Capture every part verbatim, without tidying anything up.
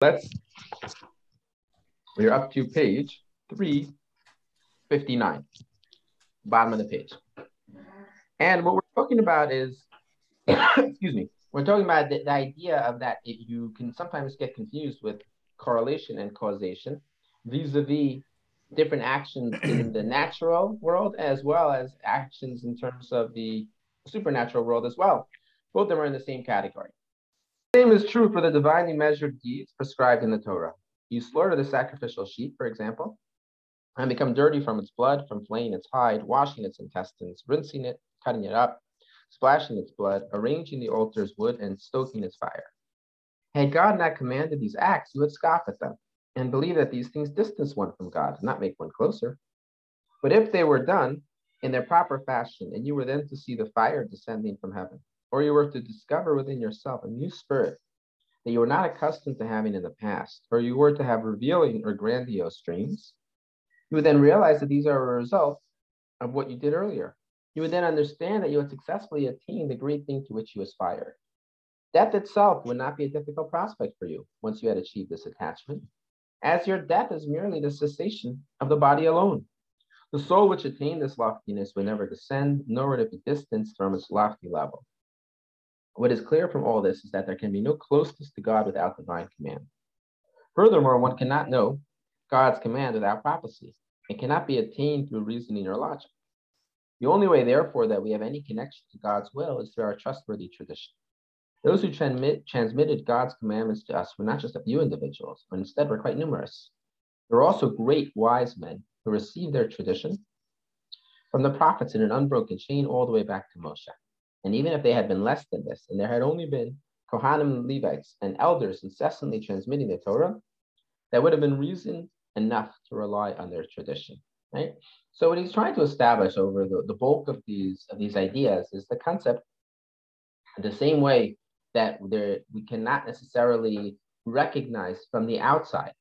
Let's, we're up to page three fifty-nine, bottom of the page. And what we're talking about is, excuse me, we're talking about the, the idea of that it, you can sometimes get confused with correlation and causation vis-a-vis different actions in the natural world as well as actions in terms of the supernatural world as well. Both of them are in the same category. The same is true for the divinely measured deeds prescribed in the Torah. You slaughter the sacrificial sheep, for example, and become dirty from its blood, from flaying its hide, washing its intestines, rinsing it, cutting it up, splashing its blood, arranging the altar's wood, and stoking its fire. Had God not commanded these acts, you would scoff at them and believe that these things distance one from God, not make one closer. But if they were done in their proper fashion, and you were then to see the fire descending from heaven, or you were to discover within yourself a new spirit that you were not accustomed to having in the past, or you were to have revealing or grandiose dreams, you would then realize that these are a result of what you did earlier. You would then understand that you had successfully attained the great thing to which you aspired. Death itself would not be a difficult prospect for you once you had achieved this attachment, as your death is merely the cessation of the body alone. The soul which attained this loftiness would never descend, nor would it be distanced from its lofty level. What is clear from all this is that there can be no closeness to God without divine command. Furthermore, one cannot know God's command without prophecy. It cannot be attained through reasoning or logic. The only way, therefore, that we have any connection to God's will is through our trustworthy tradition. Those who transmit, transmitted God's commandments to us were not just a few individuals, but instead were quite numerous. There were also great wise men who received their tradition from the prophets in an unbroken chain all the way back to Moshe. And even if they had been less than this, and there had only been Kohanim and Levites and elders incessantly transmitting the Torah, that would have been reason enough to rely on their tradition, right? So what he's trying to establish over the, the bulk of these, of these ideas is the concept, the same way that there, we cannot necessarily recognize from the outside,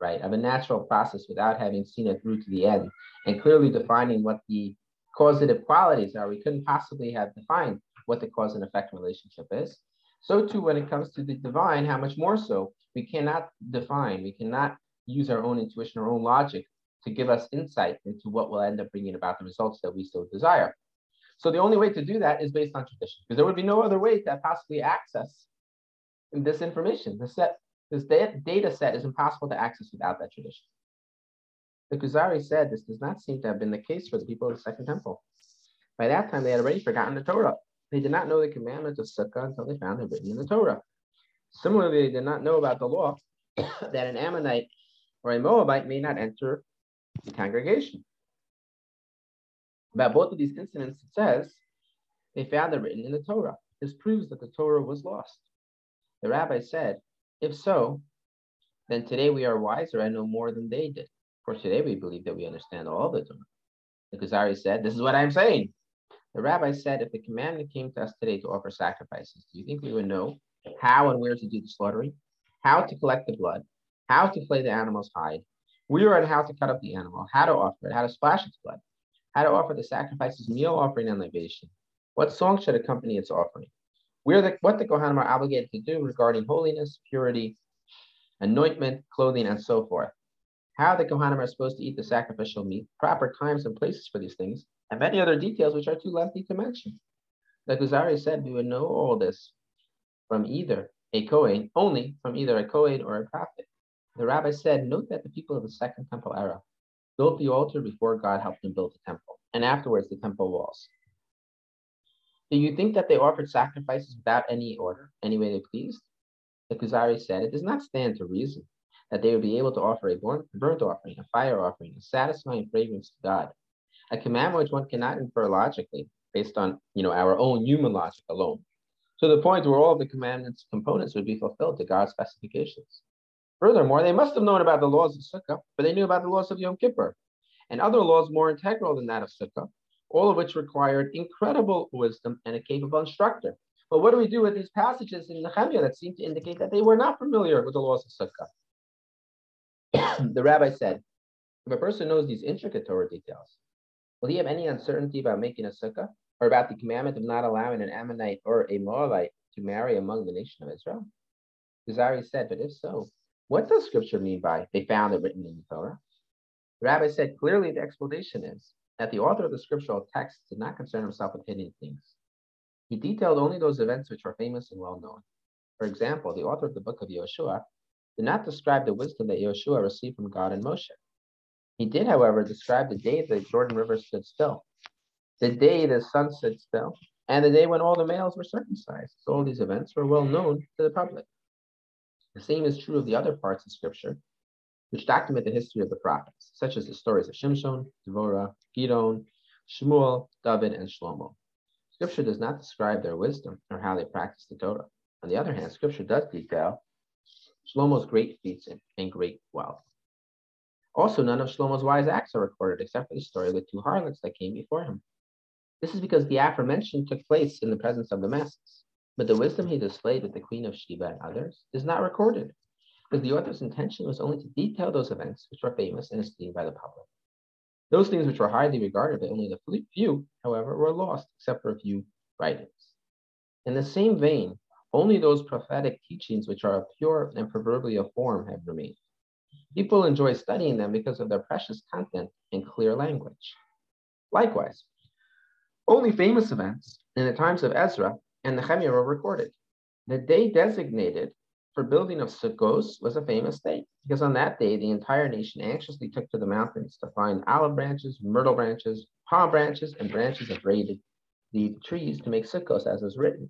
right, of a natural process without having seen it through to the end and clearly defining what the causative qualities are. We couldn't possibly have defined what the cause and effect relationship is. So too, when it comes to the divine, how much more so, we cannot define, we cannot use our own intuition, our own logic to give us insight into what will end up bringing about the results that we so desire. So the only way to do that is based on tradition, because there would be no other way to possibly access this information. This, set, this data set is impossible to access without that tradition. The Kuzari said this does not seem to have been the case for the people of the Second Temple. By that time, they had already forgotten the Torah. They did not know the commandments of Sukkah until they found it written in the Torah. Similarly, they did not know about the law that an Ammonite or a Moabite may not enter the congregation. About both of these incidents, it says, they found it written in the Torah. This proves that the Torah was lost. The rabbi said, if so, then today we are wiser and know more than they did. For today, we believe that we understand all the Torah. The Kuzari said, this is what I'm saying. The rabbi said, if the commandment came to us today to offer sacrifices, do you think we would know how and where to do the slaughtering, how to collect the blood, how to flay the animal's hide, where and how to cut up the animal, how to offer it, how to splash its blood, how to offer the sacrifices, meal offering and libation, what song should accompany its offering, where the, what the Kohanim are obligated to do regarding holiness, purity, anointment, clothing, and so forth, how the Kohanim are supposed to eat the sacrificial meat, proper times and places for these things, and many other details which are too lengthy to mention. The Kuzari said we would know all this from either a Kohen, only from either a Kohen or a prophet. The rabbi said, note that the people of the Second Temple era built the altar before God helped them build the temple, and afterwards the temple walls. Do you think that they offered sacrifices without any order, any way they pleased? The Kuzari said, it does not stand to reason that they would be able to offer a burnt offering, a fire offering, a satisfying fragrance to God, a commandment which one cannot infer logically based on, you know, our own human logic alone, to the point where all of the commandments' components would be fulfilled to God's specifications. Furthermore, they must have known about the laws of Sukkah, for they knew about the laws of Yom Kippur and other laws more integral than that of Sukkah, all of which required incredible wisdom and a capable instructor. But what do we do with these passages in Nehemiah that seem to indicate that they were not familiar with the laws of Sukkah? The rabbi said, if a person knows these intricate Torah details, will he have any uncertainty about making a sukkah or about the commandment of not allowing an Ammonite or a Moabite to marry among the nation of Israel? Kuzari said, but if so, What does scripture mean by they found it written in the Torah? The rabbi said clearly the explanation is that the author of the scriptural text did not concern himself with hidden things. He detailed only those events which are famous and well known. For example, the author of the book of Yahshua did not describe the wisdom that Yahshua received from God and Moshe. He did, however, describe the day the Jordan River stood still, the day the sun stood still, and the day when all the males were circumcised. So all these events were well known to the public. The same is true of the other parts of Scripture, which document the history of the prophets, such as the stories of Shimshon, Devora, Gidon, Shmuel, David, and Shlomo. Scripture does not describe their wisdom or how they practiced the Torah. On the other hand, Scripture does detail Shlomo's great feats and great wealth. Also, none of Shlomo's wise acts are recorded except for the story of the two harlots that came before him. This is because the aforementioned took place in the presence of the masses, but the wisdom he displayed with the Queen of Sheba and others is not recorded, because the author's intention was only to detail those events which were famous and esteemed by the public. Those things which were highly regarded by only the few, however, were lost except for a few writings. In the same vein, only those prophetic teachings which are of pure and proverbial form have remained. People enjoy studying them because of their precious content and clear language. Likewise, only famous events in the times of Ezra and Nehemiah were recorded. The day designated for building of Sukkot was a famous day, because on that day, the entire nation anxiously took to the mountains to find olive branches, myrtle branches, palm branches, and branches of braided the trees to make Sukkot, as is written.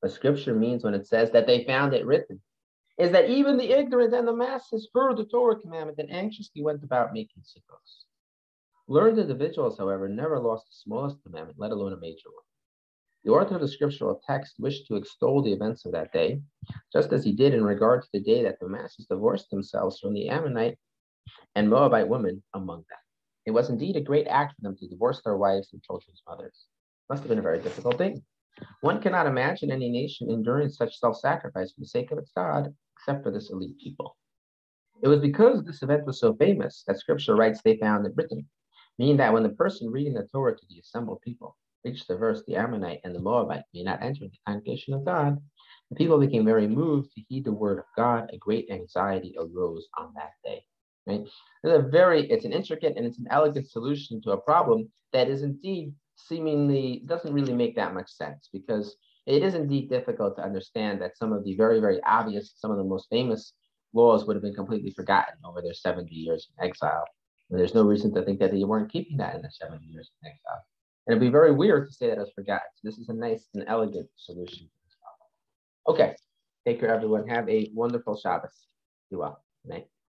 What Scripture means when it says that they found it written is that even the ignorant and the masses heard the Torah commandment and anxiously went about making Sukkot. Learned individuals, however, never lost the smallest commandment, let alone a major one. The author of the scriptural text wished to extol the events of that day, just as he did in regard to the day that the masses divorced themselves from the Ammonite and Moabite women among them. It was indeed a great act for them to divorce their wives and children's mothers. Must have been a very difficult thing. One cannot imagine any nation enduring such self-sacrifice for the sake of its God, except for this elite people. It was because this event was so famous that scripture writes they found it written, meaning that when the person reading the Torah to the assembled people reached the verse, the Ammonite and the Moabite may not enter the congregation of God, the people became very moved to heed the word of God. A great anxiety arose on that day. Right? It's a very, it's an intricate and it's an elegant solution to a problem that is indeed seemingly doesn't really make that much sense, because it is indeed difficult to understand that some of the very, very obvious, some of the most famous laws would have been completely forgotten over their seventy years in exile. And there's no reason to think that they weren't keeping that in the seventy years in exile. And it'd be very weird to say that it was forgotten. So this is a nice and elegant solution to this problem. Okay, take care, everyone. Have a wonderful Shabbos. Be well. Good night.